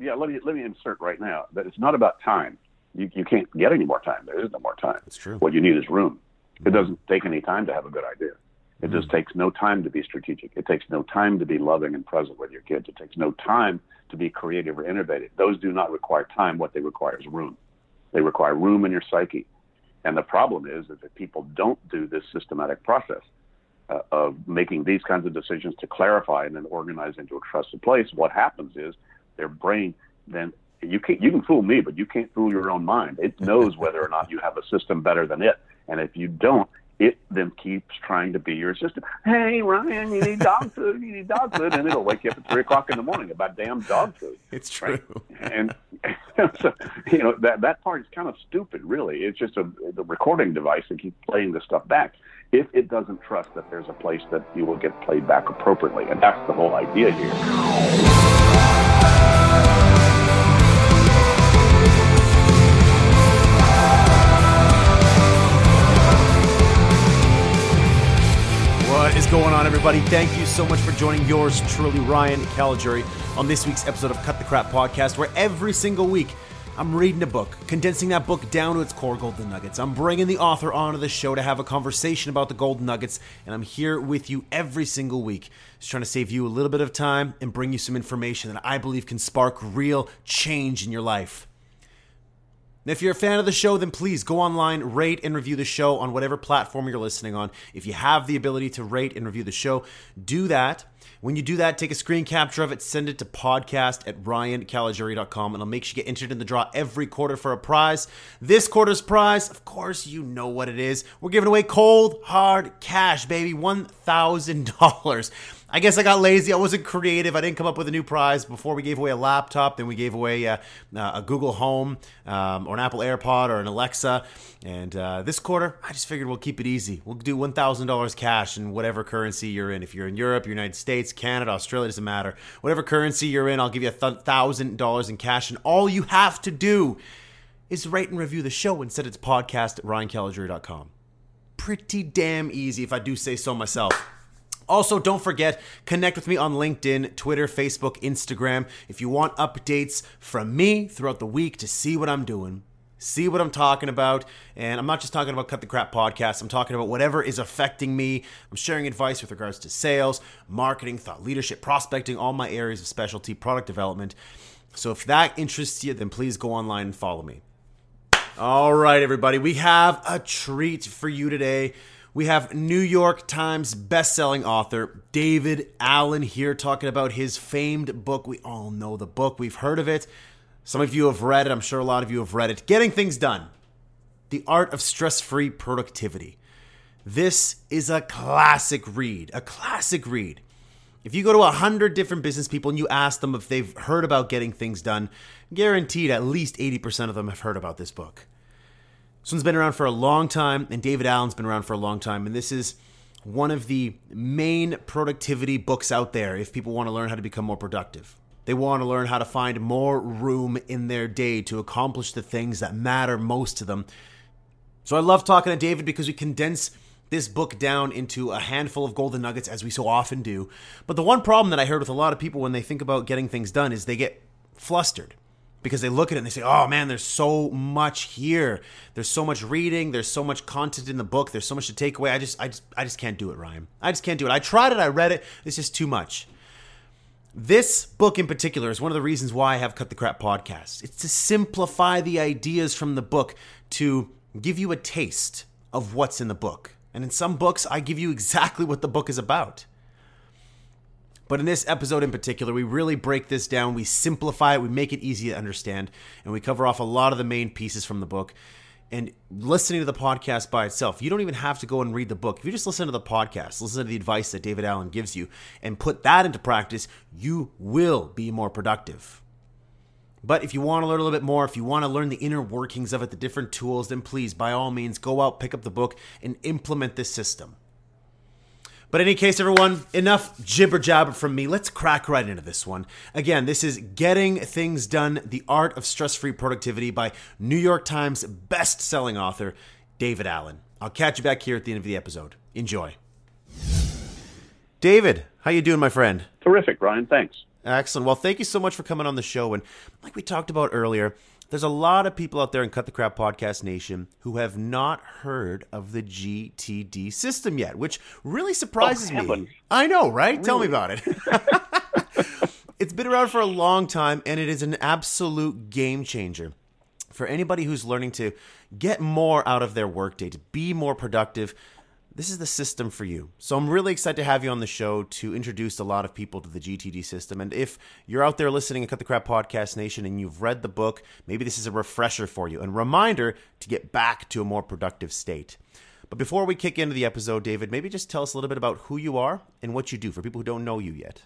Yeah, let me insert right now that it's not about time. You can't get any more time. There is no more time. It's true. What you need is room. It doesn't take any time to have a good idea. It just takes no time to be strategic. It takes no time to be loving and present with your kids. It takes no time to be creative or innovative. Those do not require time. What they require is room. They require room in your psyche. And the problem is that people don't do this systematic process of making these kinds of decisions to clarify and then organize into a trusted place. What happens is their brain then, you can fool me, but you can't fool your own mind. It knows whether or not you have a system better than it. And if you don't, it then keeps trying to be your assistant. Hey, Ryan, you need dog food. You need dog food. And it'll wake you up at 3 o'clock in the morning about damn dog food. It's true. Right? And so, that part is kind of stupid, really. It's just the recording device that keeps playing this stuff back. If it doesn't trust that there's a place that you will get played back appropriately. And that's the whole idea here. What is going on, everybody? Thank you so much for joining yours truly, Ryan Caligiuri, on this week's episode of Cut the Crap Podcast, where every single week I'm reading a book, condensing that book down to its core golden nuggets. I'm bringing the author onto the show to have a conversation about the golden nuggets, and I'm here with you every single week, just trying to save you a little bit of time and bring you some information that I believe can spark real change in your life. And if you're a fan of the show, then please go online, rate and review the show on whatever platform you're listening on. If you have the ability to rate and review the show, do that. When you do that, take a screen capture of it, send it to podcast@ryancaligiuri.com, and I'll make sure you get entered in the draw every quarter for a prize. This quarter's prize, of course, you know what it is. We're giving away cold, hard cash, baby, $1,000. I guess I got lazy. I wasn't creative. I didn't come up with a new prize. Before, we gave away a laptop. Then we gave away a Google Home or an Apple AirPod or an Alexa. And this quarter, I just figured we'll keep it easy. We'll do $1,000 cash in whatever currency you're in. If you're in Europe, United States, Canada, Australia, doesn't matter. Whatever currency you're in, I'll give you $1,000 in cash. And all you have to do is rate and review the show and send it to podcast@ryancaligiuri.com. Pretty damn easy, if I do say so myself. Also, don't forget, connect with me on LinkedIn, Twitter, Facebook, Instagram. If you want updates from me throughout the week to see what I'm doing, see what I'm talking about. And I'm not just talking about Cut the Crap Podcast. I'm talking about whatever is affecting me. I'm sharing advice with regards to sales, marketing, thought leadership, prospecting, all my areas of specialty, product development. So if that interests you, then please go online and follow me. All right, everybody, we have a treat for you today. We have New York Times bestselling author David Allen here talking about his famed book. We all know the book. We've heard of it. Some of you have read it. I'm sure a lot of you have read it. Getting Things Done: The Art of Stress-Free Productivity. This is a classic read, If you go to 100 different business people and you ask them if they've heard about Getting Things Done, guaranteed at least 80% of them have heard about this book. This one's been around for a long time, and David Allen's been around for a long time, and this is one of the main productivity books out there if people want to learn how to become more productive. They want to learn how to find more room in their day to accomplish the things that matter most to them. So I love talking to David because we condense this book down into a handful of golden nuggets, as we so often do. But the one problem that I heard with a lot of people when they think about Getting Things Done is they get flustered. Because they look at it and they say, oh man, there's so much here. There's so much reading. There's so much content in the book. There's so much to take away. I just can't do it, Ryan. I just can't do it. I tried it. I read it. It's just too much. This book in particular is one of the reasons why I have Cut the Crap Podcast. It's to simplify the ideas from the book to give you a taste of what's in the book. And in some books, I give you exactly what the book is about. But in this episode in particular, we really break this down, we simplify it, we make it easy to understand, and we cover off a lot of the main pieces from the book. And listening to the podcast by itself, you don't even have to go and read the book. If you just listen to the podcast, listen to the advice that David Allen gives you, and put that into practice, you will be more productive. But if you want to learn a little bit more, if you want to learn the inner workings of it, the different tools, then please, by all means, go out, pick up the book, and implement this system. But in any case, everyone, enough jibber-jabber from me. Let's crack right into this one. Again, this is Getting Things Done, The Art of Stress-Free Productivity by New York Times best-selling author David Allen. I'll catch you back here at the end of the episode. Enjoy. David, how you doing, my friend? Terrific, Ryan. Thanks. Excellent. Well, thank you so much for coming on the show. And like we talked about earlier, there's a lot of people out there in Cut the Crap Podcast Nation who have not heard of the GTD system yet, which really surprises me. I know, right? Really? Tell me about it. It's been around for a long time, and it is an absolute game changer for anybody who's learning to get more out of their workday, to be more productive. This is the system for you. So I'm really excited to have you on the show to introduce a lot of people to the GTD system. And if you're out there listening to Cut the Crap Podcast Nation and you've read the book, maybe this is a refresher for you and reminder to get back to a more productive state. But before we kick into the episode, David, maybe just tell us a little bit about who you are and what you do for people who don't know you yet.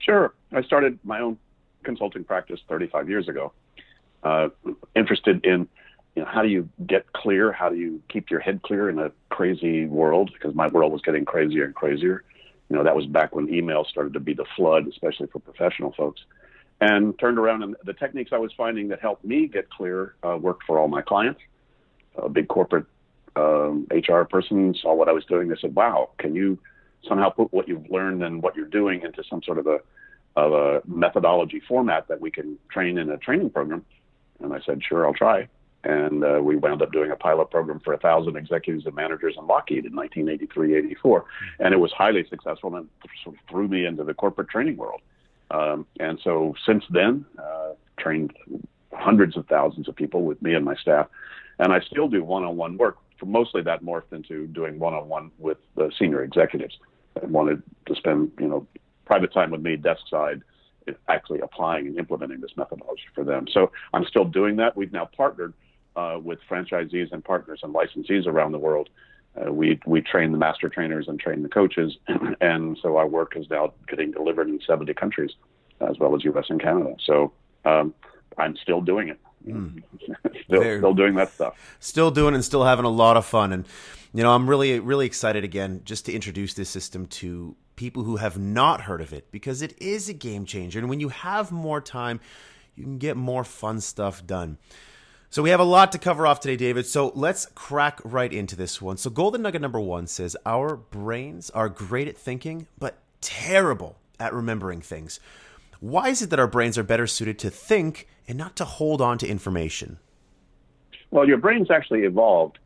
Sure. I started my own consulting practice 35 years ago, interested in how do you get clear? How do you keep your head clear in a crazy world? Because my world was getting crazier and crazier. You know, that was back when email started to be the flood, especially for professional folks. And turned around, and the techniques I was finding that helped me get clear worked for all my clients. A big corporate HR person saw what I was doing. They said, wow, can you somehow put what you've learned and what you're doing into some sort of a methodology format that we can train in a training program? And I said, sure, I'll try. And we wound up doing a pilot program for 1,000 executives and managers in Lockheed in 1983-84. And it was highly successful and sort of threw me into the corporate training world. And so since then, trained hundreds of thousands of people with me and my staff. And I still do one-on-one work. Mostly that morphed into doing one-on-one with the senior executives that wanted to spend, private time with me, desk side, actually applying and implementing this methodology for them. So I'm still doing that. We've now partnered with franchisees and partners and licensees around the world. We train the master trainers and train the coaches. And so our work is now getting delivered in 70 countries, as well as U.S. and Canada. So I'm still doing it. Mm. still doing that stuff. Still doing it and still having a lot of fun. And, I'm really, really excited again just to introduce this system to people who have not heard of it, because it is a game changer. And when you have more time, you can get more fun stuff done. So we have a lot to cover off today, David. So let's crack right into this one. So golden nugget number one says, our brains are great at thinking, but terrible at remembering things. Why is it that our brains are better suited to think and not to hold on to information? Well, your brains actually evolved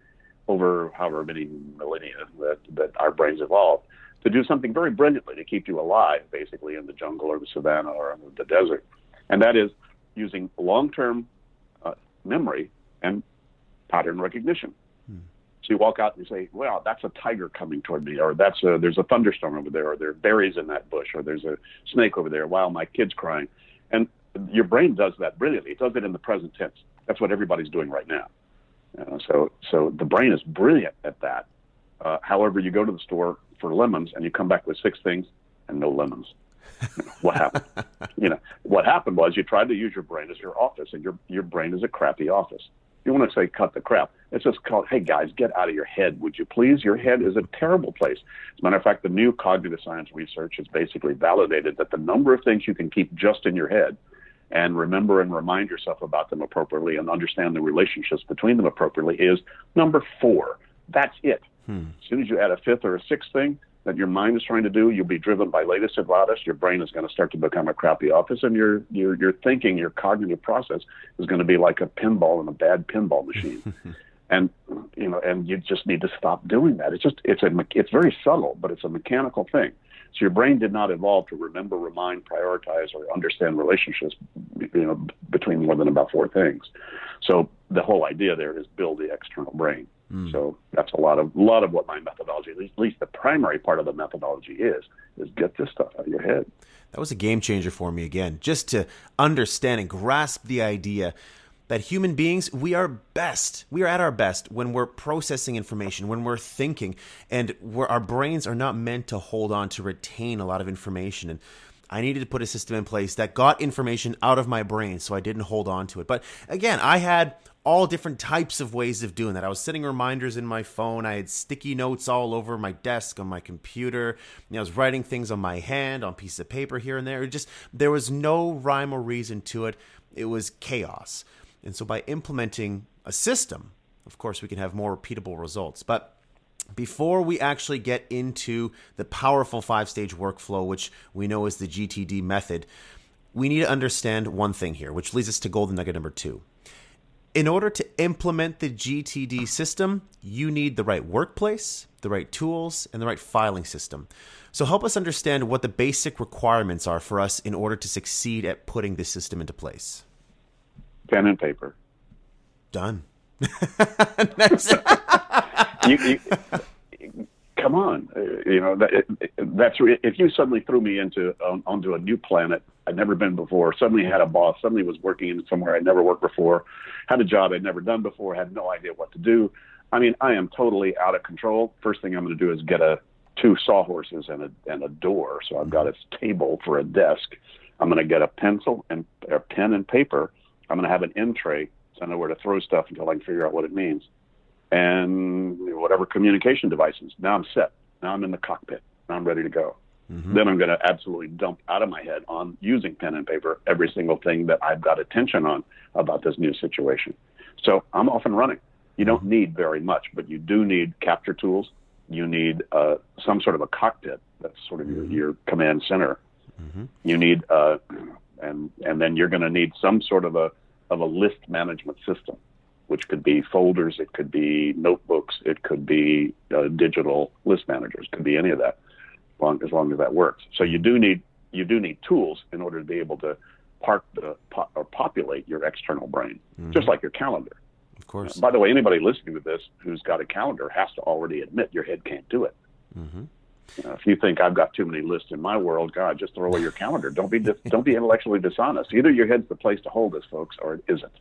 over however many millennia that our brains evolved to do something very brilliantly to keep you alive, basically, in the jungle or the savanna or the desert. And that is using long-term memory and pattern recognition. Hmm. So you walk out and you say, well, that's a tiger coming toward me, or there's a thunderstorm over there, or there are berries in that bush, or there's a snake over there. Wow, my kid's crying. And your brain does that brilliantly. It does it in the present tense. That's what everybody's doing right now. So the brain is brilliant at that. However, you go to the store for lemons and you come back with six things and no lemons. What happened? What happened was you tried to use your brain as your office, and your brain is a crappy office. You want to say cut the crap. It's just called, hey, guys, get out of your head, would you please? Your head is a terrible place. As a matter of fact, the new cognitive science research has basically validated that the number of things you can keep just in your head and remember and remind yourself about them appropriately and understand the relationships between them appropriately is number 4. That's it. Hmm. As soon as you add a fifth or a sixth thing that your mind is trying to do, you'll be driven by latest and loudest. Your brain is going to start to become a crappy office, and your thinking, your cognitive process is going to be like a pinball in a bad pinball machine. And you just need to stop doing that. It's very subtle, but it's a mechanical thing. So your brain did not evolve to remember, remind, prioritize, or understand relationships, between more than about 4 things. So the whole idea there is build the external brain. Mm. So that's a lot of what my methodology, at least the primary part of the methodology is get this stuff out of your head. That was a game changer for me again, just to understand and grasp the idea that human beings, we are at our best when we're processing information, when we're thinking, and our brains are not meant to hold on to retain a lot of information. And I needed to put a system in place that got information out of my brain so I didn't hold on to it. But again, I had all different types of ways of doing that. I was setting reminders in my phone. I had sticky notes all over my desk, on my computer. I was writing things on my hand, on a piece of paper here and there. There was no rhyme or reason to it. It was chaos. And so by implementing a system, of course, we can have more repeatable results. But Before we actually get into the powerful five-stage workflow, which we know is the GTD method, we need to understand one thing here, which leads us to golden nugget number 2. In order to implement the GTD system, you need the right workplace, the right tools, and the right filing system. So help us understand what the basic requirements are for us in order to succeed at putting this system into place. Pen and paper. Done. you, come on. That's if you suddenly threw me onto a new planet I'd never been before, suddenly had a boss, suddenly was working in somewhere I'd never worked before, had a job I'd never done before, had no idea what to do. I mean, I am totally out of control. First thing I'm going to do is get two sawhorses and a door. So I've got a table for a desk. I'm going to get a pen and paper. I'm going to have an end tray so I know where to throw stuff until I can figure out what it means. And whatever communication devices. Now I'm set. Now I'm in the cockpit. Now I'm ready to go. Mm-hmm. Then I'm going to absolutely dump out of my head on using pen and paper every single thing that I've got attention on about this new situation. So I'm off and running. You don't need very much, but you do need capture tools. You need some sort of a cockpit. That's sort of your command center. Mm-hmm. You need, and then you're going to need some sort of a list management system, which could be folders, it could be notebooks, it could be digital list managers, it could be any of that. As long as that works. So you do need tools in order to be able to populate your external brain, just like your calendar. Of course. By the way, anybody listening to this who's got a calendar has to already admit your head can't do it. Mm-hmm. If you think I've got too many lists in my world, God, just throw away your calendar. Don't be intellectually dishonest. Either your head's the place to hold this, folks, or it isn't.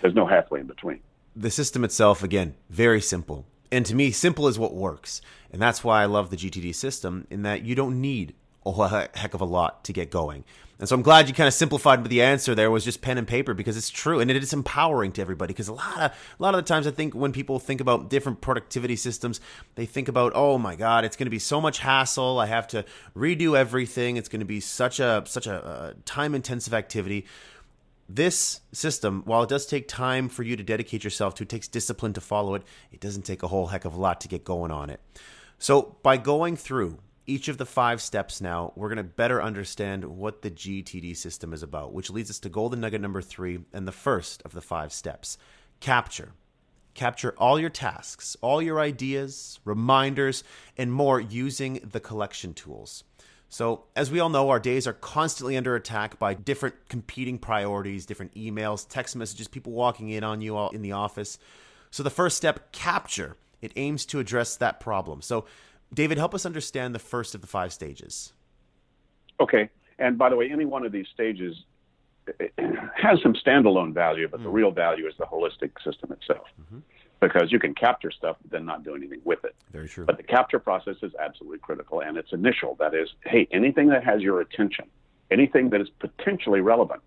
There's no halfway in between. The system itself, again, very simple. And to me, simple is what works. And that's why I love the GTD system, in that you don't need a heck of a lot to get going. And so I'm glad you kind of simplified the answer there, was just pen and paper, because it's true. And it is empowering to everybody, because a lot of the times I think when people think about different productivity systems, they think about, oh my God, it's going to be so much hassle. I have to redo everything. It's going to be such a time-intensive activity. This system, while it does take time for you to dedicate yourself to, it takes discipline to follow it. It doesn't take a whole heck of a lot to get going on it. So by going through each of the 5 steps now, we're going to better understand what the GTD system is about, which leads us to golden nugget number 3 and the first of the 5 steps. Capture. Capture all your tasks, all your ideas, reminders, and more using the collection tools. So as we all know, our days are constantly under attack by different competing priorities, different emails, text messages, people walking in on you all in the office. So the first step, capture, it aims to address that problem. So David, help us understand the first of the 5 stages. Okay. And by the way, any one of these stages has some standalone value, but the real value is the holistic system itself. Mm-hmm. Because you can capture stuff, but then not do anything with it. Very true. But the capture process is absolutely critical, and it's initial. That is, hey, anything that has your attention, anything that is potentially relevant.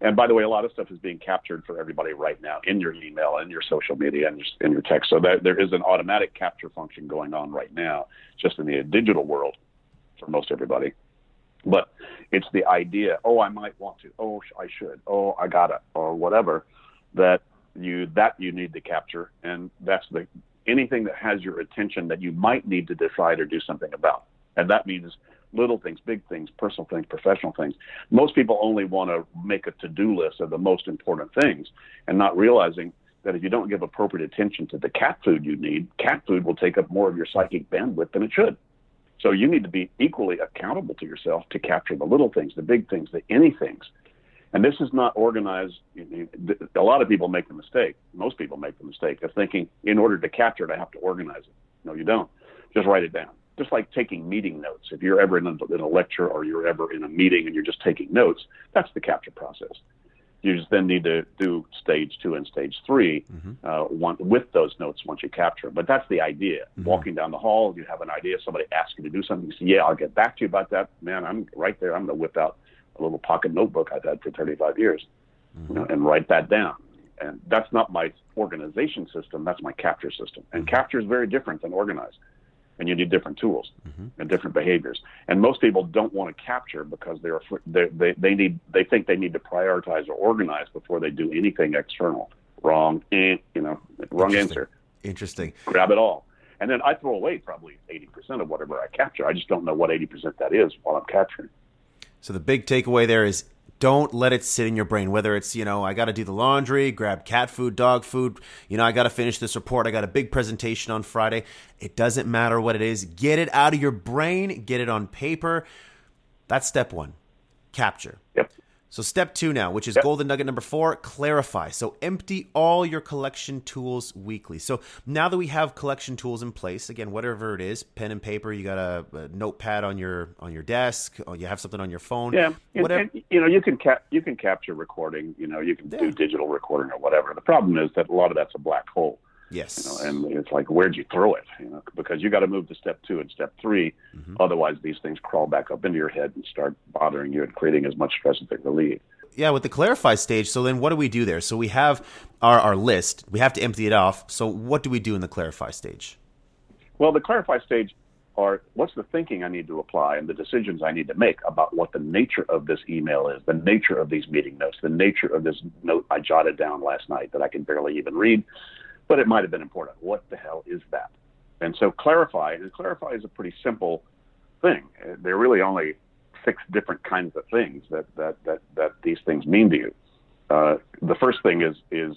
And by the way, a lot of stuff is being captured for everybody right now in your email, in your social media, and in your text. So that there is an automatic capture function going on right now, just in the digital world for most everybody. But it's the idea, oh, I might want to, oh, I should, oh, I gotta, or whatever, that you need to capture, and that's anything that has your attention that you might need to decide or do something about. And that means little things, big things, personal things, professional things. Most people only want to make a to-do list of the most important things, and not realizing that if you don't give appropriate attention to the cat food you need, cat food will take up more of your psychic bandwidth than it should. So you need to be equally accountable to yourself to capture the little things, the big things, the any things. And this is not organized. A lot of people make the mistake. Most people make the mistake of thinking, in order to capture it, I have to organize it. No, you don't. Just write it down. Just like taking meeting notes. If you're ever in a lecture, or you're ever in a meeting and you're just taking notes, that's the capture process. You just then need to do stage 2 and stage 3 with those notes once you capture them. But that's the idea. Mm-hmm. Walking down the hall, you have an idea. Somebody asks you to do something. You say, yeah, I'll get back to you about that. Man, I'm right there. I'm going to whip out a little pocket notebook I've had for 35 years and write that down. And that's not my organization system. That's my capture system. And capture is very different than organized. And you need different tools and different behaviors. And most people don't want to capture because they think they need to prioritize or organize before they do anything external. Wrong answer. Interesting. Grab it all. And then I throw away probably 80% of whatever I capture. I just don't know what 80% that is while I'm capturing. So the big takeaway there is don't let it sit in your brain, whether it's, you know, I got to do the laundry, grab cat food, dog food. You know, I got to finish this report. I got a big presentation on Friday. It doesn't matter what it is. Get it out of your brain. Get it on paper. That's step one, capture. Yep. So step two now, which is golden nugget number 4, clarify. So empty all your collection tools weekly. So now that we have collection tools in place, again, whatever it is, pen and paper, you got a notepad on your desk, or you have something on your phone. Yeah, whatever. And, you know, you can capture recording. You know, you can do digital recording or whatever. The problem is that a lot of that's a black hole. Yes. You know, and it's like, where'd you throw it? You know, because you got to move to step 2 and step 3. Mm-hmm. Otherwise, these things crawl back up into your head and start bothering you and creating as much stress as they relieve. Yeah, with the clarify stage, so then what do we do there? So we have our list. We have to empty it off. So what do we do in the clarify stage? Well, the clarify stage are what's the thinking I need to apply and the decisions I need to make about what the nature of this email is, the nature of these meeting notes, the nature of this note I jotted down last night that I can barely even read. But it might have been important. What the hell is that? And so clarify, and clarify is a pretty simple thing. There are really only 6 different kinds of things that these things mean to you. The first thing is it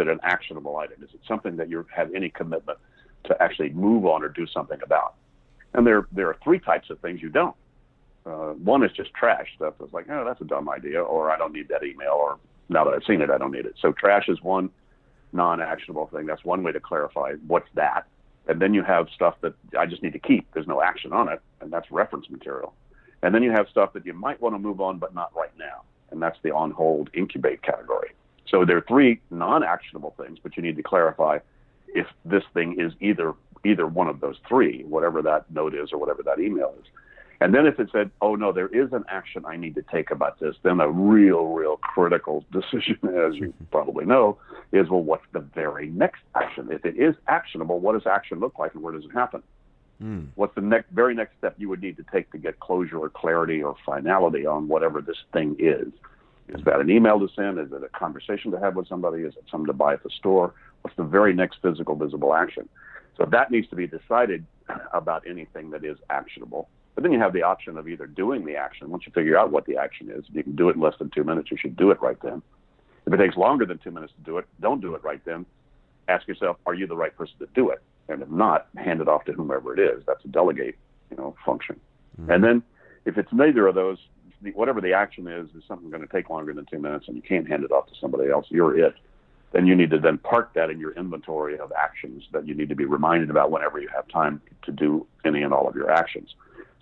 an actionable item? Is it something that you have any commitment to actually move on or do something about? And there are 3 types of things you don't. One is just trash stuff that's like, oh, that's a dumb idea, or I don't need that email, or now that I've seen it, I don't need it. So trash is one non-actionable thing. That's one way to clarify what's that. And then you have stuff that I just need to keep. There's no action on it, and that's reference material. And then you have stuff that you might want to move on, but not right now. And that's the on hold incubate category. So there are 3 non-actionable things, but you need to clarify if this thing is either one of those 3, whatever that note is or whatever that email is. And then if it said, oh no, there is an action I need to take about this, then a real critical decision, as you probably know, is, well, what's the very next action? If it is actionable, what does action look like and where does it happen? What's the very next step you would need to take to get closure or clarity or finality on whatever this thing is? Is that an email to send? Is it a conversation to have with somebody? Is it something to buy at the store? What's the very next physical visible action? So that needs to be decided about anything that is actionable. But then you have the option of either doing the action. Once you figure out what the action is, if you can do it in less than 2 minutes, you should do it right then. If it takes longer than 2 minutes to do it, don't do it right then. Ask yourself, are you the right person to do it? And if not, hand it off to whomever it is. That's a delegate, function. Mm-hmm. And then if it's neither of those, whatever the action is something going to take longer than 2 minutes and you can't hand it off to somebody else, you're it. Then you need to then park that in your inventory of actions that you need to be reminded about whenever you have time to do any and all of your actions.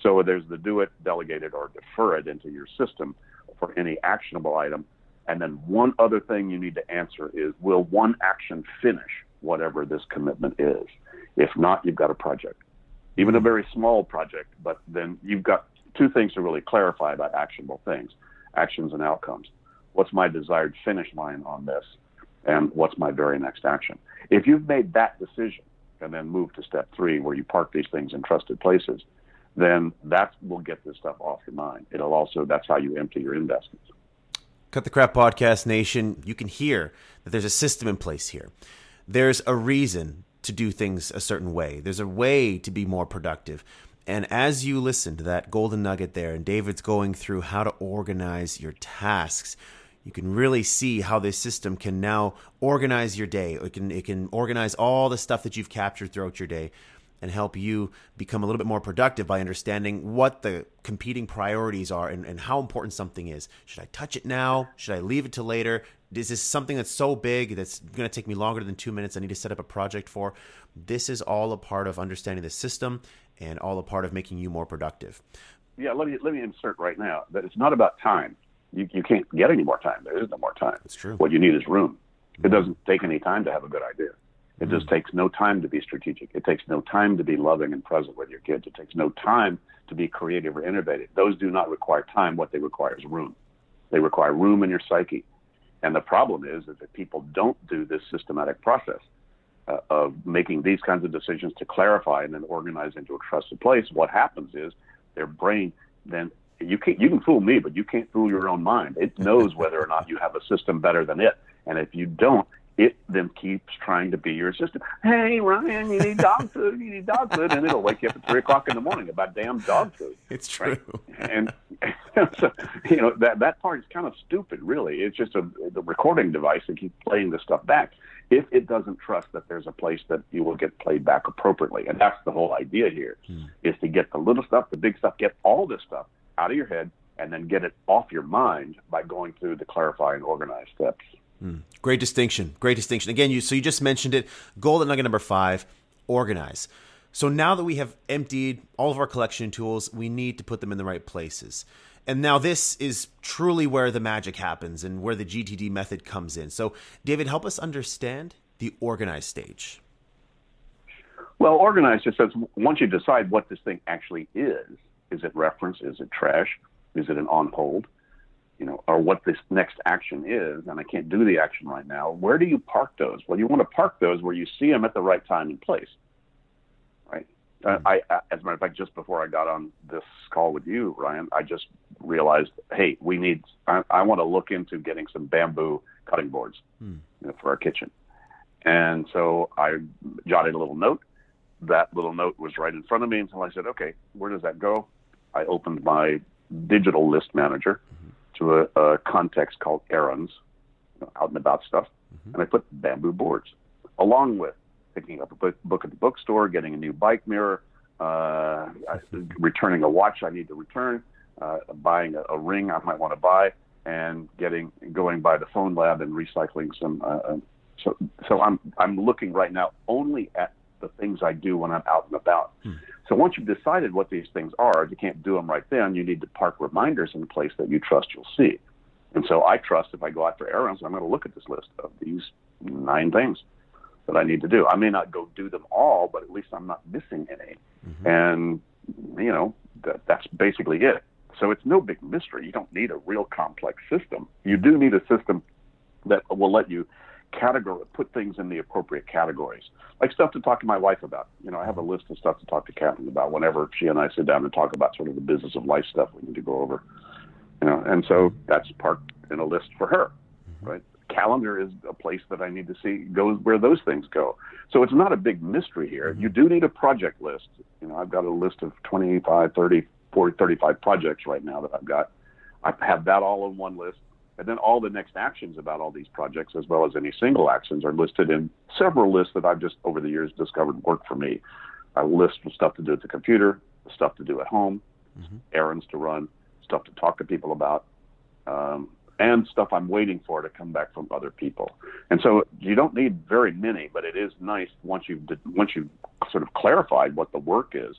So there's the do it, delegate it, or defer it into your system for any actionable item. And then one other thing you need to answer is, will one action finish whatever this commitment is? If not, you've got a project, even a very small project. But then you've got 2 things to really clarify about actionable things, actions and outcomes. What's my desired finish line on this? And what's my very next action? If you've made that decision and then moved to step 3, where you park these things in trusted places, then that will get this stuff off your mind. It'll also, that's how you empty your investments. Cut the Crap Podcast Nation. You can hear that there's a system in place here. There's a reason to do things a certain way. There's a way to be more productive. And as you listen to that golden nugget there, and David's going through how to organize your tasks, you can really see how this system can now organize your day. It can organize all the stuff that you've captured throughout your day and help you become a little bit more productive by understanding what the competing priorities are and how important something is. Should I touch it now? Should I leave it till later? Is this something that's so big that's going to take me longer than 2 minutes I need to set up a project for? This is all a part of understanding the system and all a part of making you more productive. Yeah, let me insert right now that it's not about time. You can't get any more time. There is no more time. It's true. What you need is room. It doesn't take any time to have a good idea. It just takes no time to be strategic. It takes no time to be loving and present with your kids. It takes no time to be creative or innovative. Those do not require time. What they require is room. They require room in your psyche. And the problem is that people don't do this systematic process of making these kinds of decisions to clarify and then organize into a trusted place. What happens is their brain then, you can fool me, but you can't fool your own mind. It knows whether or not you have a system better than it. And if you don't, it then keeps trying to be your assistant. Hey, Ryan, you need dog food. You need dog food. And it'll wake you up at 3 o'clock in the morning about damn dog food. It's true. Right? And so, you know, that part is kind of stupid, really. It's just the recording device that keeps playing this stuff back if it doesn't trust that there's a place that you will get played back appropriately. And that's the whole idea here, is to get the little stuff, the big stuff, get all this stuff out of your head, and then get it off your mind by going through the clarify and organize steps. Great distinction. Great distinction. Again, you just mentioned it. Golden nugget number 5, organize. So now that we have emptied all of our collection tools, we need to put them in the right places. And now this is truly where the magic happens and where the GTD method comes in. So David, help us understand the organize stage. Well, organize just says once you decide what this thing actually is it reference? Is it trash? Is it an on hold? You know, or what this next action is, and I can't do the action right now. Where do you park those? Well, you want to park those where you see them at the right time and place, right? Mm-hmm. As a matter of fact, just before I got on this call with you, Ryan, I just realized, hey, I want to look into getting some bamboo cutting boards for our kitchen. And so I jotted a little note. That little note was right in front of me until I said, okay, where does that go? I opened my digital list manager to a context called errands, out and about stuff, and I put bamboo boards, along with picking up a book at the bookstore, getting a new bike mirror, returning a watch I need to return, buying a ring I might want to buy, and going by the phone lab and recycling some. So I'm looking right now only at the things I do when I'm out and about. So once you've decided what these things are, if you can't do them right then, you need to park reminders in a place that you trust you'll see. And so I trust if I go out for errands, I'm going to look at this list of these 9 things that I need to do. I may not go do them all, but at least I'm not missing any. And, you know, that's basically it. So it's no big mystery. You don't need a real complex system. You do need a system that will let you put things in the appropriate categories, like stuff to talk to my wife about. You know, I have a list of stuff to talk to Catherine about whenever she and I sit down and talk about sort of the business of life stuff we need to go over. You know, and so that's parked in a list for her, right? Calendar is a place that I need to see goes where those things go. So it's not a big mystery here. You do need a project list. You know, I've got a list of 25, 30, 40, 35 projects right now that I've got. I have that all on one list. And then all the next actions about all these projects, as well as any single actions, are listed in several lists that I've just, over the years, discovered work for me. I list stuff to do at the computer, stuff to do at home, errands to run, stuff to talk to people about, and stuff I'm waiting for to come back from other people. And so you don't need very many, but it is nice once you've sort of clarified what the work is,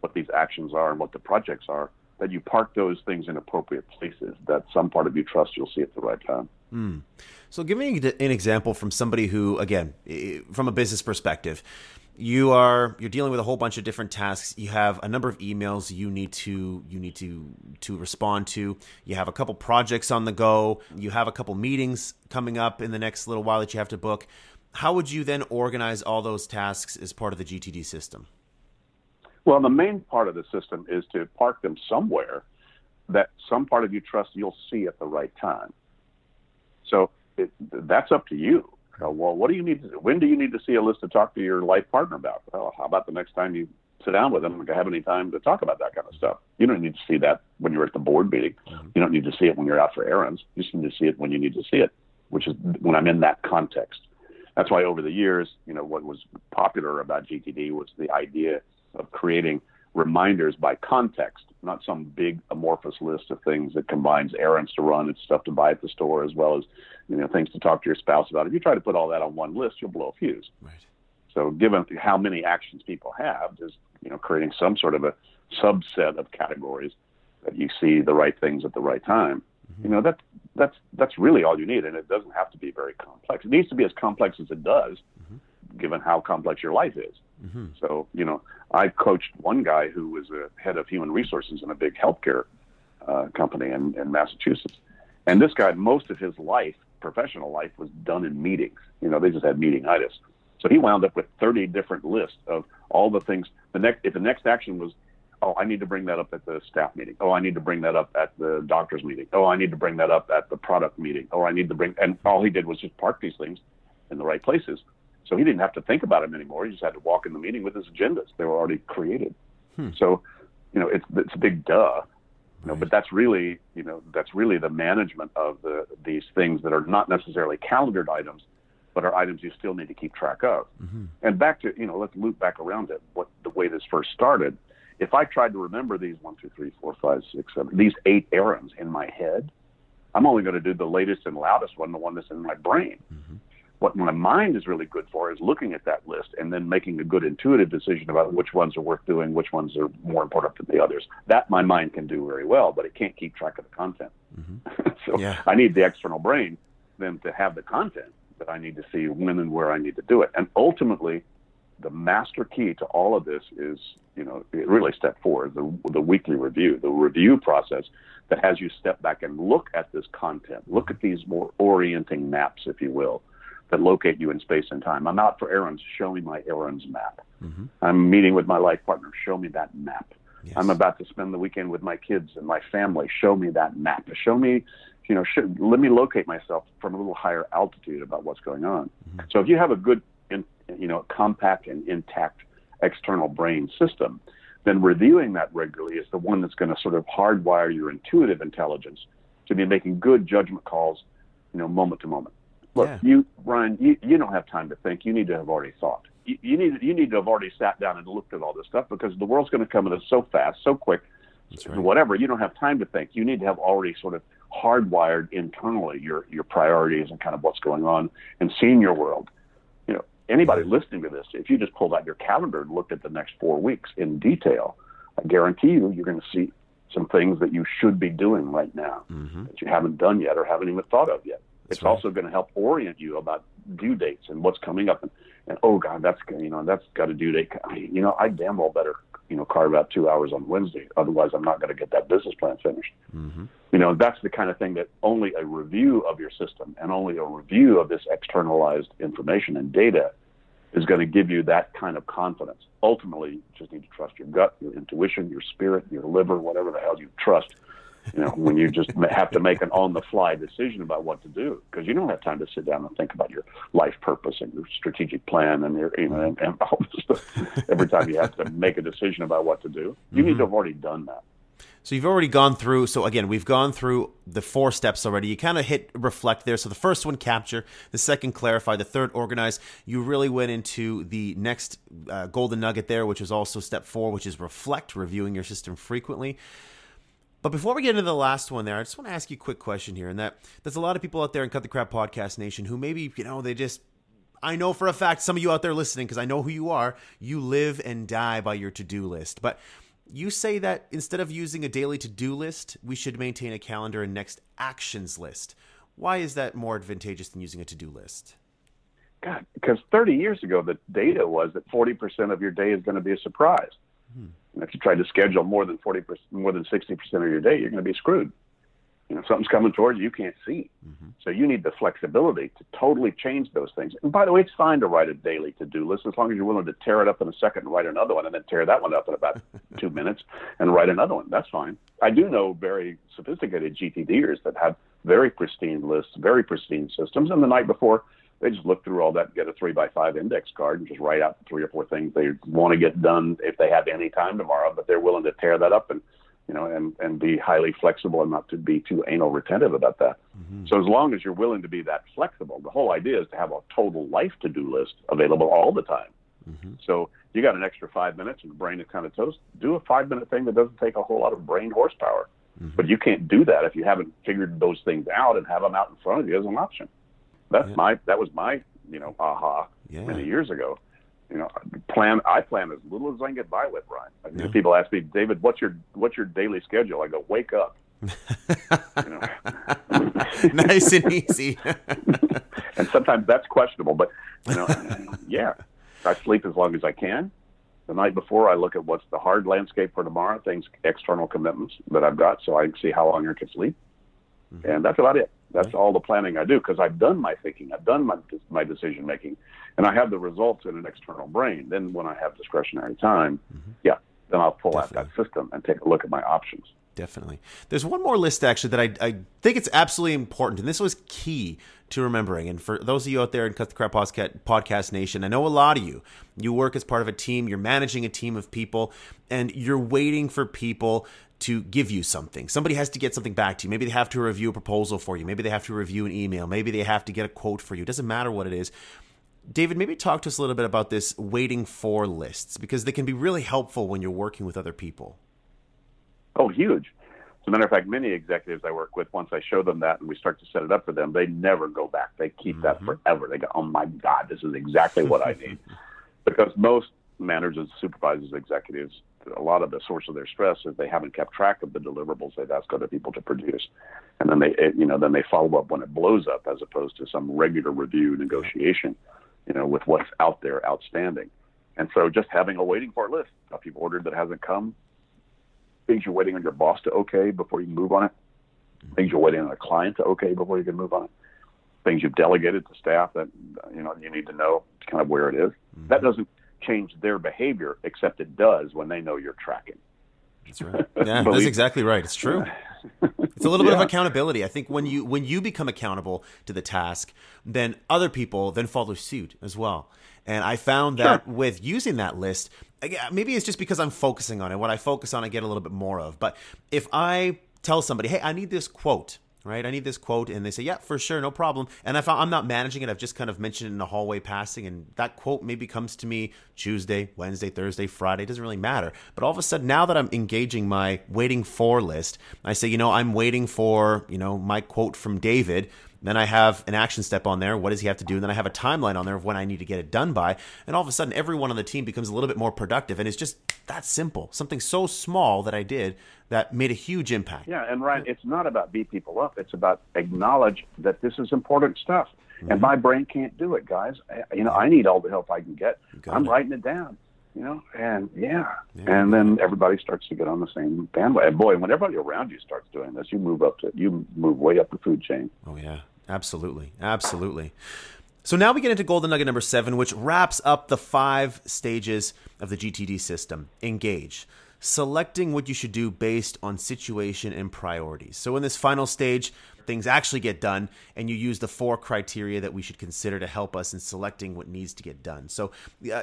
what these actions are, and what the projects are, that you park those things in appropriate places that some part of you trust you'll see at the right time. So give me an example from somebody who, again, from a business perspective, you're dealing with a whole bunch of different tasks. You have a number of emails you need to respond to. You have a couple projects on the go. You have a couple meetings coming up in the next little while that you have to book. How would you then organize all those tasks as part of the GTD system? Well, the main part of the system is to park them somewhere that some part of you trust you'll see at the right time. So that's up to you. Well, what do you need to do? When do you need to see a list to talk to your life partner about? Well, how about the next time you sit down with them and have any time to talk about that kind of stuff? You don't need to see that when you're at the board meeting. You don't need to see it when you're out for errands. You just need to see it when you need to see it, which is when I'm in that context. That's why over the years, you know, what was popular about GTD was the idea of creating reminders by context, not some big amorphous list of things that combines errands to run and stuff to buy at the store, as well as, you know, things to talk to your spouse about. If you try to put all that on one list, you'll blow a fuse. Right. So given how many actions people have, just, you know, creating some sort of a subset of categories that you see the right things at the right time, you know, that's really all you need. And it doesn't have to be very complex. It needs to be as complex as it does, given how complex your life is. So, you know, I coached one guy who was a head of human resources in a big healthcare company in Massachusetts. And this guy, most of his life, professional life, was done in meetings. You know, they just had meetingitis. So he wound up with 30 different lists of all the things. If the next action was, oh, I need to bring that up at the staff meeting. Oh, I need to bring that up at the doctor's meeting. Oh, I need to bring that up at the product meeting. Oh, I need to bring, and all he did was just park these things in the right places. So he didn't have to think about them anymore. He just had to walk in the meeting with his agendas. They were already created. So, you know, it's a big duh. No, but that's really, you know, that's really the management of these things that are not necessarily calendared items, but are items you still need to keep track of. And back to, you know, let's loop back around to the way this first started. If I tried to remember these 1, 2, 3, 4, 5, 6, 7, these 8 errands in my head, I'm only going to do the latest and loudest one, the one that's in my brain. What my mind is really good for is looking at that list and then making a good intuitive decision about which ones are worth doing, which ones are more important than the others. That my mind can do very well, but it can't keep track of the content. So I need the external brain then to have the content that I need to see when and where I need to do it. And ultimately, the master key to all of this is, you know, really step 4, the weekly review, the review process that has you step back and look at this content, look at these more orienting maps, if you will, that locate you in space and time. I'm out for errands. Show me my errands map. I'm meeting with my life partner. Show me that map. I'm about to spend the weekend with my kids and my family. Show me that map. Show me, you know, let me locate myself from a little higher altitude about what's going on. So if you have a good, you know, compact and intact external brain system, then reviewing that regularly is the one that's going to sort of hardwire your intuitive intelligence to be making good judgment calls, you know, moment to moment. Look, you, Ryan, you don't have time to think. You need to have already thought. You need to have already sat down and looked at all this stuff because the world's going to come at us so fast, so quick, whatever. You don't have time to think. You need to have already sort of hardwired internally your priorities and kind of what's going on and seen your world. You know, anybody listening to this, if you just pulled out your calendar and looked at the next 4 weeks in detail, I guarantee you, you're going to see some things that you should be doing right now that you haven't done yet or haven't even thought of yet. It's also going to help orient you about due dates and what's coming up, and oh God, that's got a due date. You know, I damn well better carve out 2 hours on Wednesday, otherwise I'm not going to get that business plan finished. You know, that's the kind of thing that only a review of your system and only a review of this externalized information and data is going to give you that kind of confidence. Ultimately, you just need to trust your gut, your intuition, your spirit, your liver, whatever the hell you trust. You know, when you just have to make an on-the-fly decision about what to do, because you don't have time to sit down and think about your life purpose and your strategic plan and your, you know, and all this stuff. Every time you have to make a decision about what to do, you need to have already done that. So you've already gone through. So again, we've gone through the 4 steps already. You kind of hit reflect there. So the first one, capture. The second, clarify. The third, organize. You really went into the next golden nugget there, which is also step 4, which is reflect, reviewing your system frequently. But before we get into the last one there, I just want to ask you a quick question here. And there's a lot of people out there in Cut the Crap Podcast Nation who maybe, you know, I know for a fact some of you out there listening, because I know who you are, you live and die by your to-do list. But you say that instead of using a daily to-do list, we should maintain a calendar and next actions list. Why is that more advantageous than using a to-do list? God, because 30 years ago, the data was that 40% of your day is going to be a surprise. And if you try to schedule more than 40%, more than 60% of your day, you're going to be screwed. You know, something's coming towards you can't see. So you need the flexibility to totally change those things. And by the way, it's fine to write a daily to-do list as long as you're willing to tear it up in a second and write another one and then tear that one up in about 2 minutes and write another one. That's fine. I do know very sophisticated GTDers that have very pristine lists, very pristine systems. And the night before, they just look through all that and get a 3x5 index card and just write out 3 or 4 things they want to get done if they have any time tomorrow, but they're willing to tear that up and, you know, and be highly flexible and not to be too anal retentive about that. So as long as you're willing to be that flexible, the whole idea is to have a total life to-do list available all the time. So you got an extra 5 minutes and the brain is kind of toast. Do a 5-minute thing that doesn't take a whole lot of brain horsepower. But you can't do that if you haven't figured those things out and have them out in front of you as an option. That was my aha many years ago. You know, I plan as little as I can get by with, Ryan. I mean, people ask me, David, what's your daily schedule? I go, wake up. Nice and easy. And sometimes that's questionable, but I sleep as long as I can. The night before, I look at what's the hard landscape for tomorrow, things, external commitments that I've got, so I can see how long I can sleep. And that's about it. That's all the planning I do because I've done my thinking. I've done my decision making, and I have the results in an external brain. Then when I have discretionary time, then I'll pull out that system and take a look at my options. Definitely. There's one more list, actually, that I think it's absolutely important, and this was key to remembering. And for those of you out there in Cut the Crap Podcast Nation, I know a lot of you work as part of a team, you're managing a team of people, and you're waiting for people to give you something. Somebody has to get something back to you. Maybe they have to review a proposal for you. Maybe they have to review an email. Maybe they have to get a quote for you. It doesn't matter what it is. David, maybe talk to us a little bit about this waiting for lists, because they can be really helpful when you're working with other people. Oh, huge. As a matter of fact, many executives I work with, once I show them that and we start to set it up for them, they never go back. They keep that forever. They go, oh, my God, this is exactly what I need. Because most managers, supervisors, executives, a lot of the source of their stress is they haven't kept track of the deliverables they've asked other people to produce. And then they follow up when it blows up, as opposed to some regular review negotiation, with what's out there outstanding. And so just having a waiting for list of people ordered that hasn't come, things you're waiting on your boss to okay before you can move on it, things you're waiting on a client to okay before you can move on it, things you've delegated to staff that you need to know kind of where it is. That doesn't change their behavior, except it does when they know you're tracking. That's right. Yeah, that's exactly right. It's true. It's a little bit of accountability. I think when you become accountable to the task, then other people then follow suit as well. And I found that with using that list, maybe it's just because I'm focusing on it. What I focus on, I get a little bit more of. But if I tell somebody, hey, I need this quote, right? I need this quote. And they say, yeah, for sure. No problem. And if I'm not managing it, I've just kind of mentioned it in the hallway passing. And that quote maybe comes to me Tuesday, Wednesday, Thursday, Friday. It doesn't really matter. But all of a sudden, now that I'm engaging my waiting for list, I say, I'm waiting for, my quote from David. Then I have an action step on there. What does he have to do? And then I have a timeline on there of when I need to get it done by. And all of a sudden, everyone on the team becomes a little bit more productive. And it's just that simple. Something so small that I did that made a huge impact. Yeah, and Ryan, it's not about beat people up. It's about acknowledge that this is important stuff. Mm-hmm. And my brain can't do it, guys. I need all the help I can get. I'm writing it down, and And then everybody starts to get on the same bandwagon. Boy, when everybody around you starts doing this, you move way up the food chain. Oh, yeah. Absolutely. Absolutely. So now we get into golden nugget number 7, which wraps up the 5 stages of the GTD system. Engage. Selecting what you should do based on situation and priorities. So in this final stage, things actually get done, and you use the 4 criteria that we should consider to help us in selecting what needs to get done. So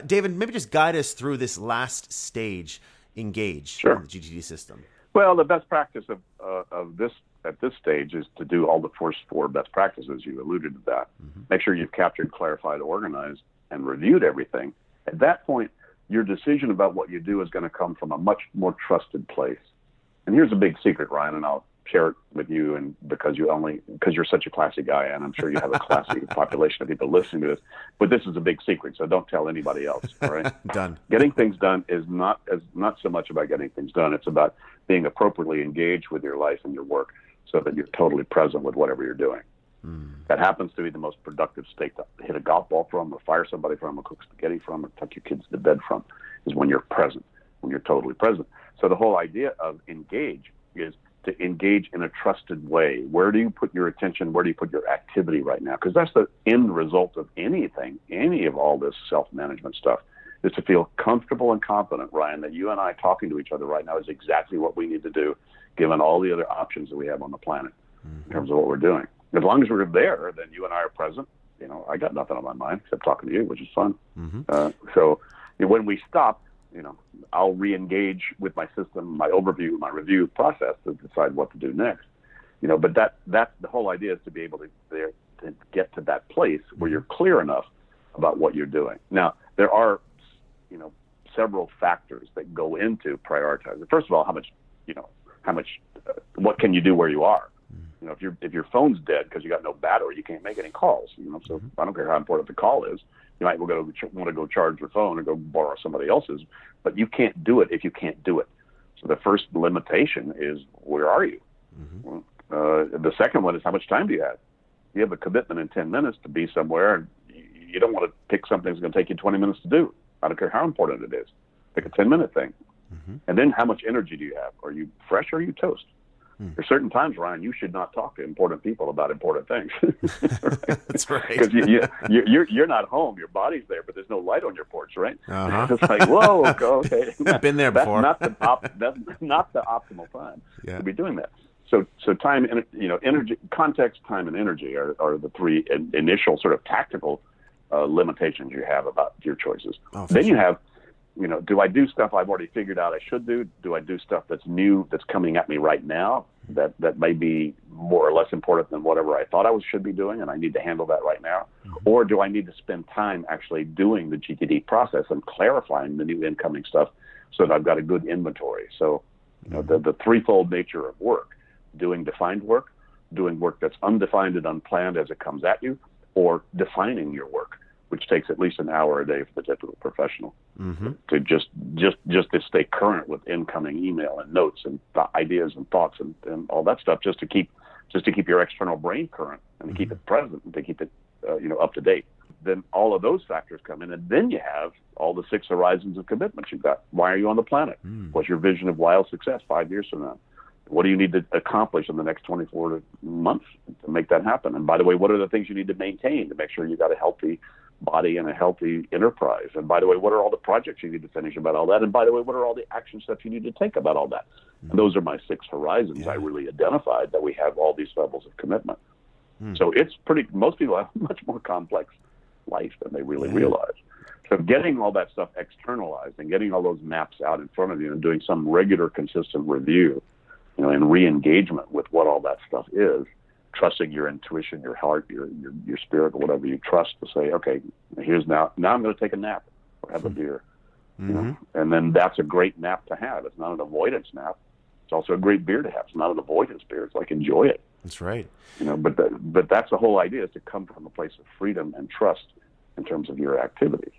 David, maybe just guide us through this last stage, engage, in the GTD system. Well, the best practice of this at this stage is to do all the first 4 best practices. You alluded to that. Mm-hmm. Make sure you've captured, clarified, organized, and reviewed everything. At that point, your decision about what you do is going to come from a much more trusted place. And here's a big secret, Ryan, and I'll share it with you. And because you're such a classy guy, and I'm sure you have a classy population of people listening to this, but this is a big secret. So don't tell anybody else. All right. Done. Getting things done is not so much about getting things done. It's about being appropriately engaged with your life and your work, so that you're totally present with whatever you're doing. That happens to be the most productive state to hit a golf ball from, or fire somebody from, or cook spaghetti from, or tuck your kids to bed from, is when you're present, when you're totally present. So the whole idea of engage is to engage in a trusted way. Where do you put your attention? Where do you put your activity right now? Because that's the end result of anything, any of all this self-management stuff, is to feel comfortable and confident, Ryan, that you and I talking to each other right now is exactly what we need to do, given all the other options that we have on the planet in terms of what we're doing. As long as we're there, then you and I are present. I got nothing on my mind except talking to you, which is fun. Mm-hmm. So when we stop, I'll re-engage with my system, my overview, my review process to decide what to do next. But that's the whole idea, is to be able to get to that place where you're clear enough about what you're doing. Now, there are, several factors that go into prioritizing. First of all, what can you do where you are? If your phone's dead because you got no battery, you can't make any calls. So I don't care how important the call is. You might want to go charge your phone or go borrow somebody else's, but you can't do it if you can't do it. So the first limitation is, where are you? Mm-hmm. The second one is, how much time do you have? You have a commitment in 10 minutes to be somewhere, and you don't want to pick something that's going to take you 20 minutes to do. I don't care how important it is. Pick a 10-minute thing. Mm-hmm. And then how much energy do you have? Are you fresh or are you toast? There's certain times, Ryan, you should not talk to important people about important things. Right? That's right. Because you're not home. Your body's there, but there's no light on your porch, right? Uh-huh. It's like, whoa, okay. Been there before. That's not the optimal time to be doing that. So time, energy, context, time, and energy are the three initial sort of tactical limitations you have about your choices. Then you have, do I do stuff I've already figured out I should do? Do I do stuff that's new, that's coming at me right now, that may be more or less important than whatever I thought I should be doing, and I need to handle that right now? Or do I need to spend time actually doing the GTD process and clarifying the new incoming stuff so that I've got a good inventory? So the threefold nature of work: doing defined work, doing work that's undefined and unplanned as it comes at you, or defining your work, which takes at least an hour a day for the typical professional, to just to stay current with incoming email and notes and ideas and thoughts and all that stuff, just to keep your external brain current and to keep it present and to keep it up to date. Then all of those factors come in, and then you have all the six horizons of commitments you've got. Why are you on the planet? What's your vision of wild success 5 years from now? What do you need to accomplish in the next 24 months to make that happen? And by the way, what are the things you need to maintain to make sure you got a healthy body and a healthy enterprise? And by the way, what are all the projects you need to finish about all that? And by the way, what are all the action steps you need to take about all that? And those are my six horizons. I really identified that we have all these levels of commitment. So it's most people have a much more complex life than they really realize. So getting all that stuff externalized and getting all those maps out in front of you and doing some regular, consistent review, and re-engagement with what all that stuff is, trusting your intuition, your heart, your spirit, whatever you trust to say, okay, here's now I'm going to take a nap or have a beer. And then that's a great nap to have. It's not an avoidance nap. It's also a great beer to have. It's not an avoidance beer. It's like, enjoy it. That's right. But that's the whole idea, is to come from a place of freedom and trust in terms of your activities.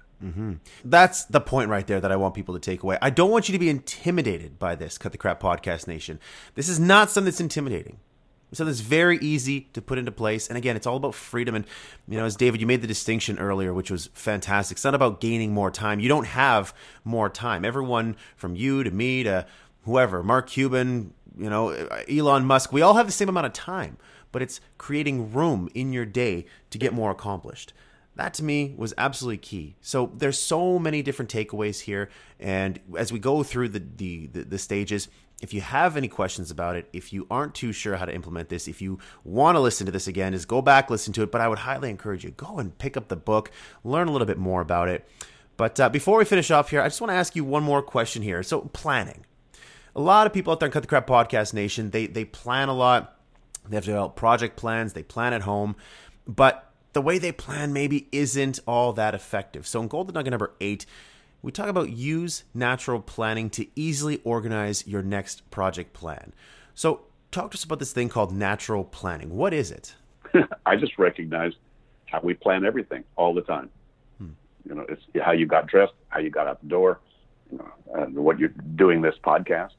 That's the point right there that I want people to take away. I don't want you to be intimidated by this Cut the Crap Podcast Nation. This is not something that's intimidating. It's something that's very easy to put into place. And again, it's all about freedom. And, as David, you made the distinction earlier, which was fantastic. It's not about gaining more time. You don't have more time. Everyone from you to me to whoever, Mark Cuban, Elon Musk, we all have the same amount of time, but it's creating room in your day to get more accomplished. That to me was absolutely key. So there's so many different takeaways here. And as we go through the stages, if you have any questions about it, if you aren't too sure how to implement this, if you want to listen to this again, is go back, listen to it. But I would highly encourage you, go and pick up the book, learn a little bit more about it. But before we finish off here, I just want to ask you one more question here. So planning. A lot of people out there in Cut the Crap Podcast Nation, they plan a lot. They have to develop project plans. They plan at home. But the way they plan maybe isn't all that effective. So in Golden Nugget number 8, we talk about use natural planning to easily organize your next project plan. So talk to us about this thing called natural planning. What is it? I just recognize how we plan everything all the time. It's how you got dressed, how you got out the door, and what you're doing this podcast.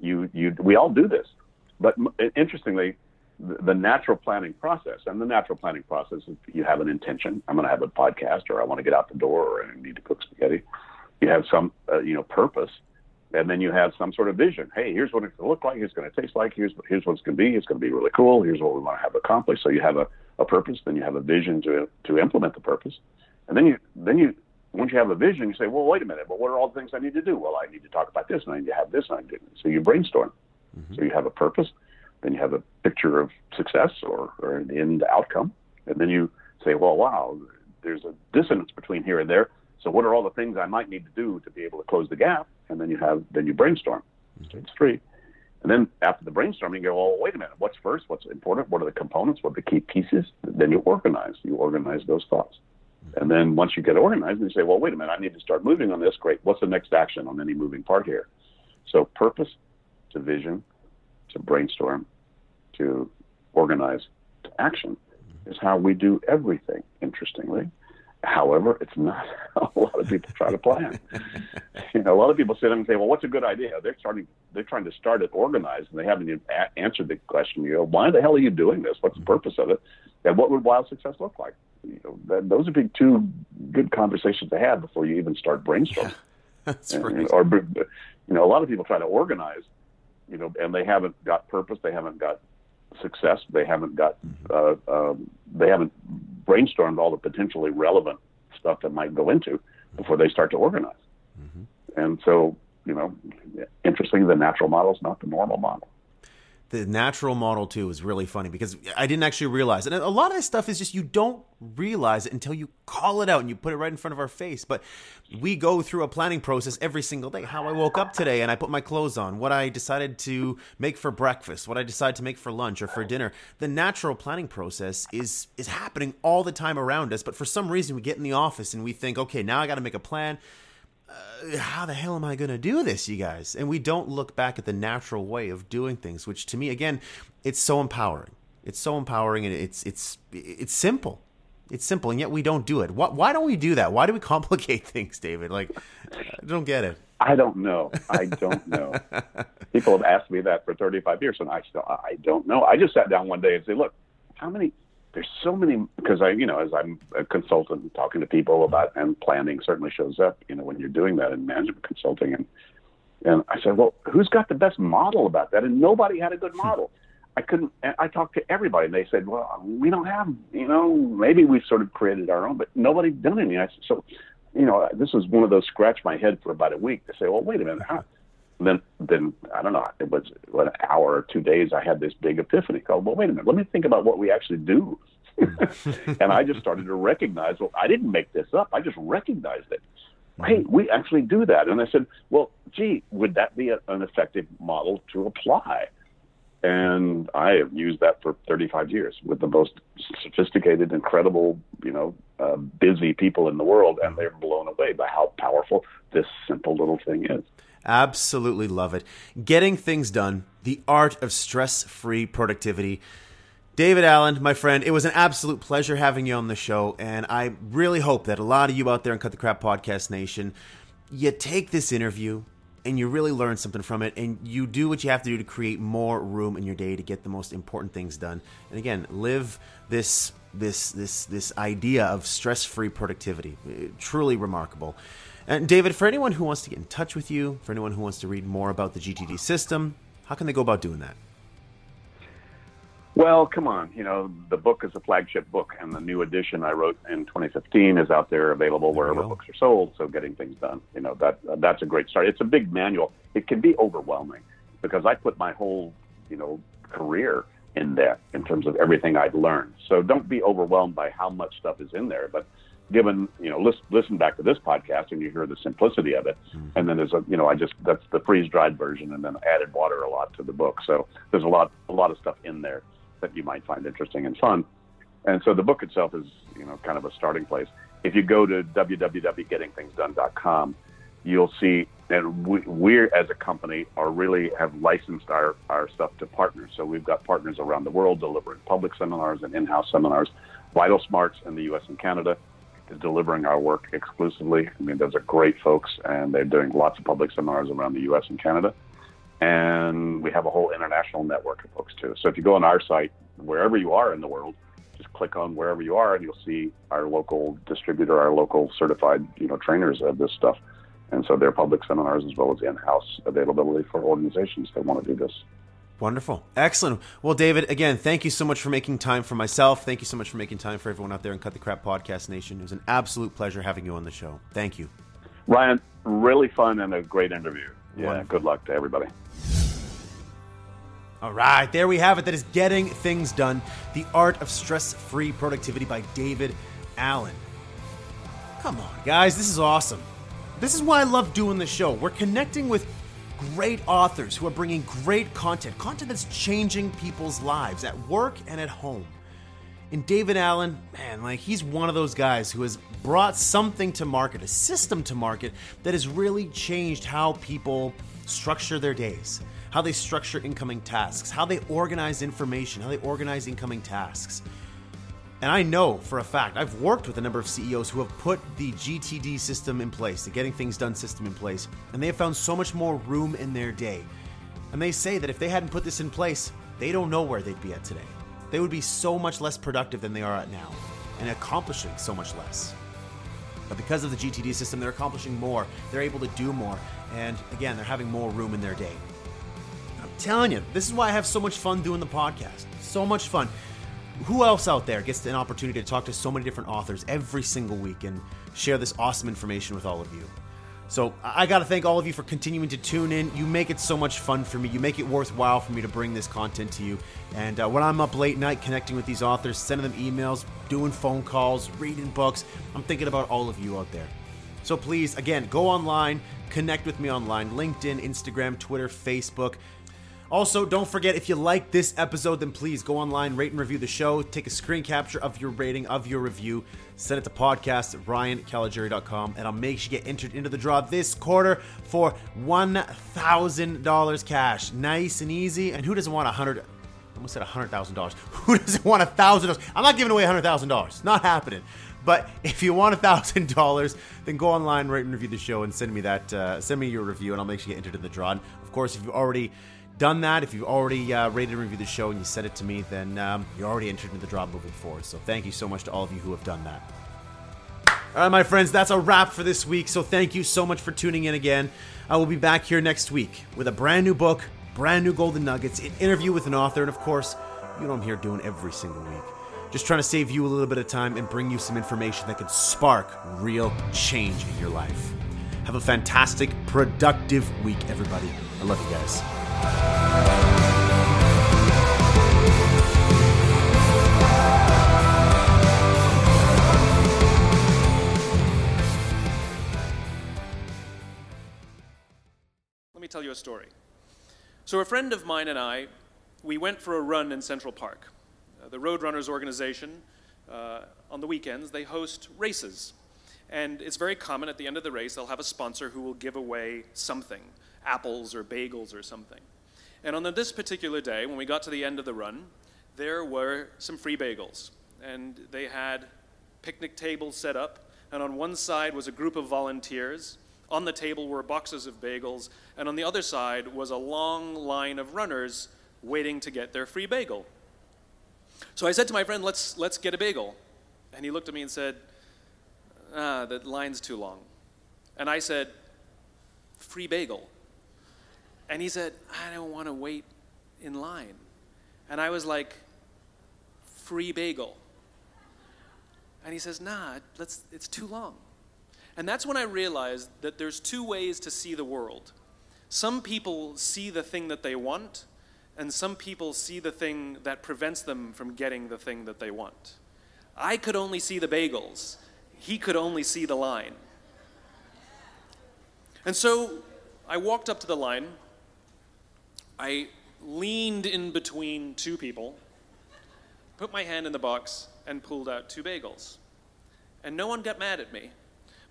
We all do this. But interestingly, the natural planning process, is you have an intention. I'm going to have a podcast, or I want to get out the door, or I need to cook spaghetti. You have some, purpose, and then you have some sort of vision. Hey, here's what it's going to look like. Here's going to taste like. Here's what it's going to be. It's going to be really cool. Here's what we want to have accomplished. So you have a purpose, then you have a vision to implement the purpose, and then you once you have a vision, you say, well, wait a minute, but what are all the things I need to do? Well, I need to talk about this, and I need to have this, and I need to. So you brainstorm. So you have a purpose. Then you have a picture of success or an end outcome. And then you say, well, wow, there's a dissonance between here and there. So what are all the things I might need to do to be able to close the gap? And then you brainstorm. Stage 3. And then after the brainstorming, you go, well, wait a minute, what's first? What's important? What are the components? What are the key pieces? Then you organize. You organize those thoughts. And then once you get organized, you say, well, wait a minute, I need to start moving on this. Great. What's the next action on any moving part here? So purpose to vision to brainstorm to organize to action is how we do everything, interestingly. However, it's not how a lot of people try to plan. A lot of people sit up and say, well, what's a good idea? They're trying to start it organized, and they haven't even answered the question. Why the hell are you doing this? What's the purpose of it? And what would wild success look like? Those would be two good conversations to have before you even start brainstorming. That's right. A lot of people try to organize you know, and they haven't got purpose, they haven't got success, they haven't got, they haven't brainstormed all the potentially relevant stuff that might go into before they start to organize. Mm-hmm. And so, you know, interestingly, the natural model is not the normal model. The natural model, too, is really funny because I didn't actually realize. And a lot of this stuff is just you don't realize it until you call it out and you put it right in front of our face. But we go through a planning process every single day. How I woke up today and I put my clothes on, what I decided to make for breakfast, what I decided to make for lunch or for dinner. The natural planning process is happening all the time around us. But for some reason, we get in the office and we think, okay, now I got to make a plan. How the hell am I going to do this, you guys? And we don't look back at the natural way of doing things, which to me, again, it's so empowering. It's so empowering, and it's simple. It's simple, and yet we don't do it. Why don't we do that? Why do we complicate things, David? Like, I don't get it. I don't know. People have asked me that for 35 years, and I don't know. I just sat down one day and said, look, there's so many, because as I'm a consultant and talking to people about, and planning certainly shows up, when you're doing that in management consulting. And I said, well, who's got the best model about that? And nobody had a good model. I talked to everybody and they said, well, we don't have, maybe we've sort of created our own, but nobody's done any. I said, so, this is one of those scratch my head for about a week to say, well, wait a minute. Then I don't know, it was an hour or 2 days I had this big epiphany called, well, wait a minute, let me think about what we actually do. And I just started to recognize, well, I didn't make this up. I just recognized it. Hey, we actually do that. And I said, well, gee, would that be an effective model to apply? And I have used that for 35 years with the most sophisticated, incredible, busy people in the world. And they're blown away by how powerful this simple little thing is. Absolutely love it. Getting Things Done, the art of stress-free productivity. David Allen, my friend, it was an absolute pleasure having you on the show. And I really hope that a lot of you out there in Cut the Crap Podcast Nation, you take this interview and you really learn something from it. And you do what you have to do to create more room in your day to get the most important things done. And again, live this idea of stress-free productivity. Truly remarkable. And David, for anyone who wants to get in touch with you, for anyone who wants to read more about the GTD system, how can they go about doing that? Well, come on. The book is a flagship book, and the new edition I wrote in 2015 is out there available wherever books are sold. So Getting Things Done, that's a great start. It's a big manual. It can be overwhelming because I put my whole, career in that in terms of everything I've learned. So don't be overwhelmed by how much stuff is in there, but given, listen back to this podcast and you hear the simplicity of it. And then there's that's the freeze dried version, and then added water a lot to the book. So there's a lot of stuff in there that you might find interesting and fun. And so the book itself is, kind of a starting place. If you go to www.gettingthingsdone.com, you'll see that we're as a company have licensed our stuff to partners. So we've got partners around the world delivering public seminars and in-house seminars. Vital Smarts in the U.S. and Canada is delivering our work exclusively. Those are great folks, and they're doing lots of public seminars around the U.S. and Canada. And we have a whole international network of folks too. So if you go on our site, wherever you are in the world, just click on wherever you are, and you'll see our local distributor, our local certified, trainers of this stuff. And so they're public seminars as well as in-house availability for organizations that want to do this. Wonderful. Excellent. Well, David, again, thank you so much for making time for myself. Thank you so much for making time for everyone out there in Cut the Crap Podcast Nation. It was an absolute pleasure having you on the show. Thank you. Ryan, really fun and a great interview. Yeah, wonderful. Good luck to everybody. All right, there we have it. That is Getting Things Done, the art of stress-free productivity by David Allen. Come on, guys. This is awesome. This is why I love doing the show. We're connecting with great authors who are bringing great content that's changing people's lives at work and at home. And David Allen, man, he's one of those guys who has brought something to market, a system to market that has really changed how people structure their days, how they structure incoming tasks, how they organize information, how they organize incoming tasks. And I know for a fact, I've worked with a number of CEOs who have put the GTD system in place, the Getting Things Done system in place, and they have found so much more room in their day. And they say that if they hadn't put this in place, they don't know where they'd be at today. They would be so much less productive than they are at now and accomplishing so much less. But because of the GTD system, they're accomplishing more, they're able to do more, and again, they're having more room in their day. I'm I'm telling you, this is why I have so much fun doing the podcast. So much fun. Who else out there gets an opportunity to talk to so many different authors every single week and share this awesome information with all of you? So I got to thank all of you for continuing to tune in. You make it so much fun for me. You make it worthwhile for me to bring this content to you. And when I'm up late night connecting with these authors, sending them emails, doing phone calls, reading books, I'm thinking about all of you out there. So please, again, go online, connect with me online, LinkedIn, Instagram, Twitter, Facebook. Also, don't forget, if you like this episode, then please go online, rate and review the show. Take a screen capture of your rating, of your review. Send it to podcast at ryancaligiuri.com, and I'll make sure you get entered into the draw this quarter for $1,000 cash. Nice and easy. And who doesn't want $100? I almost said $100,000. Who doesn't want $1,000? I'm not giving away $100,000. Not happening. But if you want $1,000, then go online, rate and review the show, and send me that. Send me your review, and I'll make sure you get entered in the draw. And of course, if you've already done that, if you've already rated and reviewed the show and you sent it to me, then you're already entered into the draw moving forward. So thank you so much to all of you who have done that. All right, my friends, that's a wrap for this week. So thank you so much for tuning in again. I will be back here next week with a brand new book, brand new golden nuggets, an interview with an author, and of course, you know what I'm here doing every single week. Just trying to save you a little bit of time and bring you some information that can spark real change in your life. Have a fantastic, productive week, everybody. I love you guys. Let me tell you a story. So a friend of mine and I, we went for a run in Central Park. The Roadrunners organization, on the weekends, they host races. And it's very common at the end of the race, they'll have a sponsor who will give away something, apples or bagels or something. And on this particular day, when we got to the end of the run, there were some free bagels. And they had picnic tables set up, and on one side was a group of volunteers. On the table were boxes of bagels, and on the other side was a long line of runners waiting to get their free bagel. So I said to my friend, let's get a bagel. And he looked at me and said, the line's too long. And I said, free bagel. And he said, I don't want to wait in line. And I was like, free bagel. And he says, nah, it's too long. And that's when I realized that there's two ways to see the world. Some people see the thing that they want, and some people see the thing that prevents them from getting the thing that they want. I could only see the bagels. He could only see the line. And so I walked up to the line. I leaned in between two people, put my hand in the box, and pulled out two bagels. And no one got mad at me,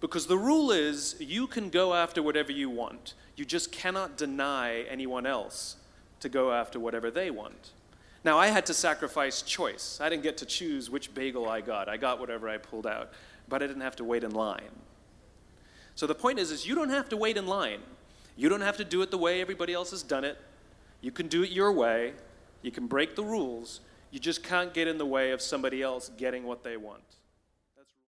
because the rule is you can go after whatever you want. You just cannot deny anyone else to go after whatever they want. Now, I had to sacrifice choice. I didn't get to choose which bagel I got. I got whatever I pulled out, but I didn't have to wait in line. So the point is you don't have to wait in line. You don't have to do it the way everybody else has done it. You can do it your way. You can break the rules. You just can't get in the way of somebody else getting what they want.